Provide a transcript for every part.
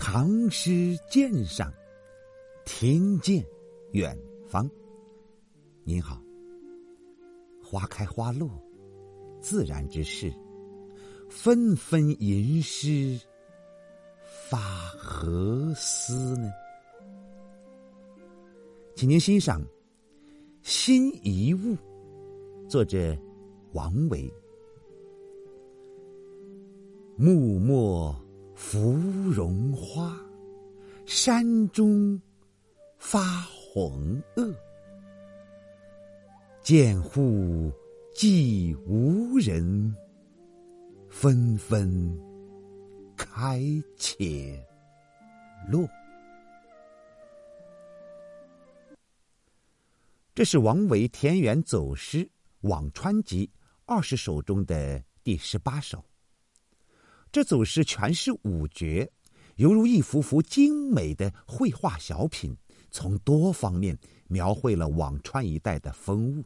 唐诗鉴赏，听见远方。您好，花开花落，自然之事，纷纷吟诗，发何思呢？请您欣赏《新遗物》，作者王维。暮漠芙蓉花，山中发黄萼。涧户寂无人，纷纷开且落。这是王维《田园走诗·辋川集》20首中的第18首。这走诗全是五绝，犹如一幅幅精美的绘画小品，从多方面描绘了辋川一带的风物。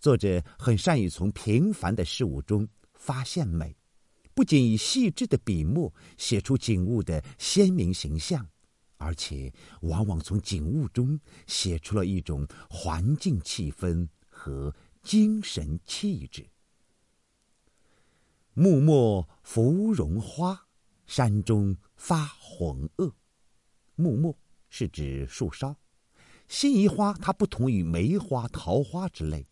作者很善于从平凡的事物中发现美，不仅以细致的笔墨写出景物的鲜明形象，而且往往从景物中写出了一种环境气氛和精神气质。暮漠芙蓉花，山中发黄萼。暮漠是指树梢，辛夷花它不同于梅花、桃花之类，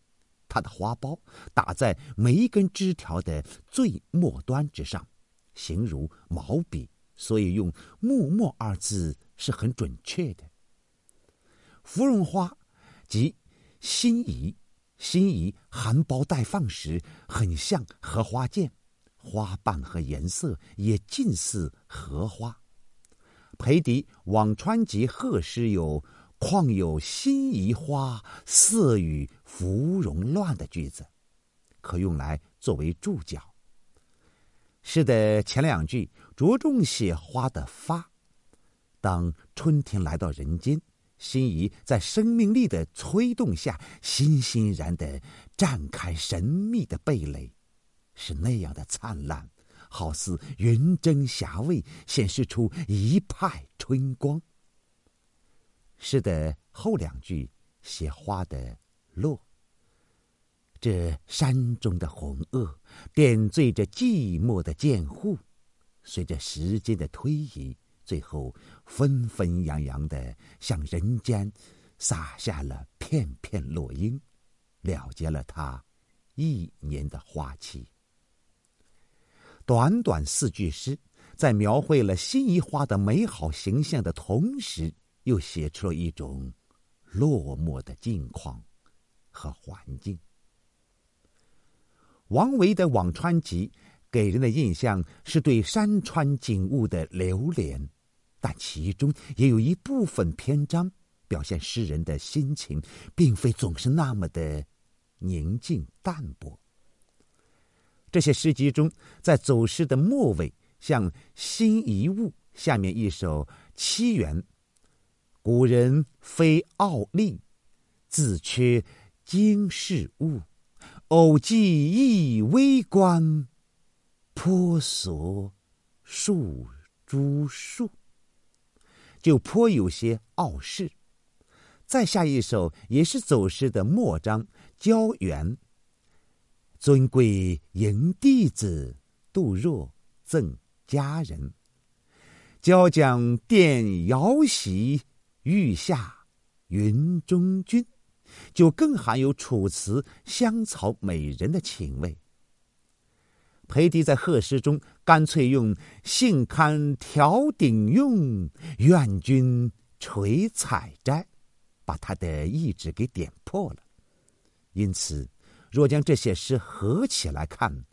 它的花苞打在每一根枝条的最末端之上，形如毛笔，所以用暮漠二字是很准确的。芙蓉花即辛夷，辛夷含苞待放时很像荷花溅，花瓣和颜色也近似荷花。裴迪《辋川集》贺诗有“况有辛夷花，色与芙蓉乱”的句子，可用来作为注脚。诗的前2句着重写花的发。当春天来到人间，辛夷在生命力的催动下，欣欣然地绽开神秘的蓓蕾，是那样的灿烂，好似云蒸霞蔚，显示出一派春光。诗的后2句写花的落，这山中的红萼点缀着寂寞的涧户，随着时间的推移，最后纷纷扬扬地向人间洒下了片片落英，了结了它一年的花期。短短4句诗，在描绘了辛夷花的美好形象的同时，又写出了一种落寞的境况和环境。王维的《辋川集》给人的印象是对山川景物的流连，但其中也有一部分篇章表现诗人的心情，并非总是那么的宁静淡泊。这些诗集中，在走诗的末尾，像《新遗物》下面一首《七园》，古人非傲立，自缺经世物，偶寄一微观，颇索数株树，就颇有些傲世。再下一首也是走诗的末章《郊园》，尊贵迎弟子，度弱赠佳人。交将殿瑶席，欲下云中君，就更含有楚辞香草美人的情味。裴迪在贺诗中干脆用“信堪调鼎用，愿君垂采摘”，把他的意志给点破了。因此若将这些诗合起来看，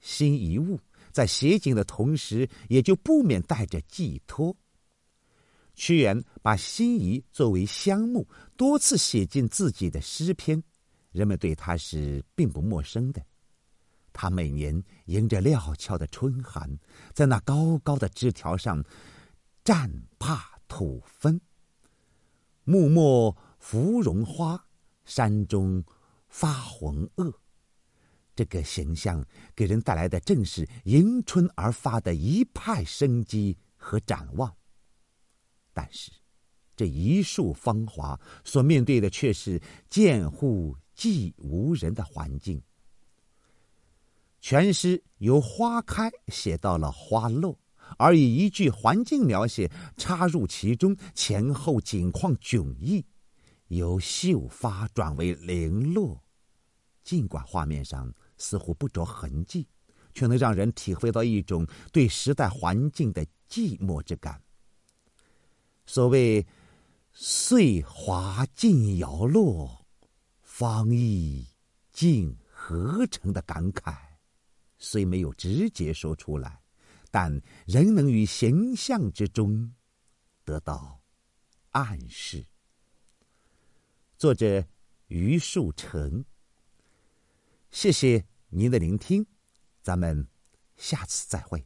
新遗物在写景的同时，也就不免带着寄托。屈原把辛夷作为香木，多次写进自己的诗篇，人们对他是并不陌生的。他每年迎着料峭的春寒，在那高高的枝条上占帕吐芬。暮漠芙蓉花，山中发黄萼，这个形象给人带来的正是迎春而发的一派生机和展望。但是这一束芳华所面对的却是见户寂无人的环境。全诗由花开写到了花落，而以一句环境描写插入其中，前后景况迥异，由秀发转为零落。尽管画面上似乎不着痕迹，却能让人体会到一种对时代环境的寂寞之感。所谓岁华尽摇落，芳意尽合成的感慨，虽没有直接说出来，但仍能于形象之中得到暗示。作者余树成，谢谢您的聆听，咱们下次再会。